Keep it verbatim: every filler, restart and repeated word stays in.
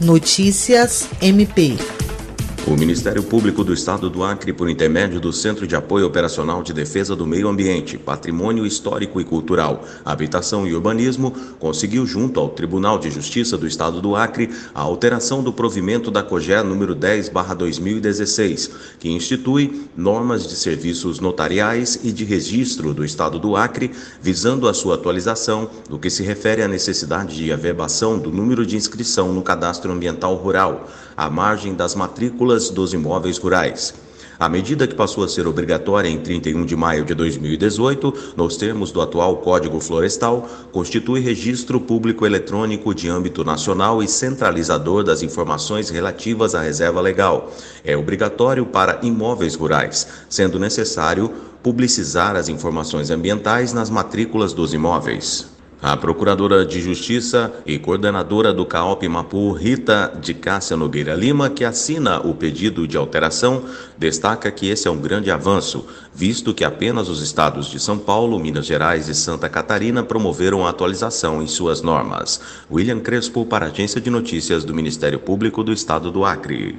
Notícias M P. O Ministério Público do Estado do Acre, por intermédio do Centro de Apoio Operacional de Defesa do Meio Ambiente, Patrimônio Histórico e Cultural, Habitação e Urbanismo, conseguiu junto ao Tribunal de Justiça do Estado do Acre a alteração do provimento da COGER número dez barra dois mil e dezesseis, que institui normas de serviços notariais e de registro do Estado do Acre, visando a sua atualização no que se refere à necessidade de averbação do número de inscrição no Cadastro Ambiental Rural, à margem das matrículas dos imóveis rurais. A medida, que passou a ser obrigatória em trinta e um de maio de dois mil e dezoito, nos termos do atual Código Florestal, constitui registro público eletrônico de âmbito nacional e centralizador das informações relativas à reserva legal. É obrigatório para imóveis rurais, sendo necessário publicizar as informações ambientais nas matrículas dos imóveis. A Procuradora de Justiça e coordenadora do CAOP Mapu, Rita de Cássia Nogueira Lima, que assina o pedido de alteração, destaca que esse é um grande avanço, visto que apenas os estados de São Paulo, Minas Gerais e Santa Catarina promoveram a atualização em suas normas. William Crespo, para a Agência de Notícias do Ministério Público do Estado do Acre.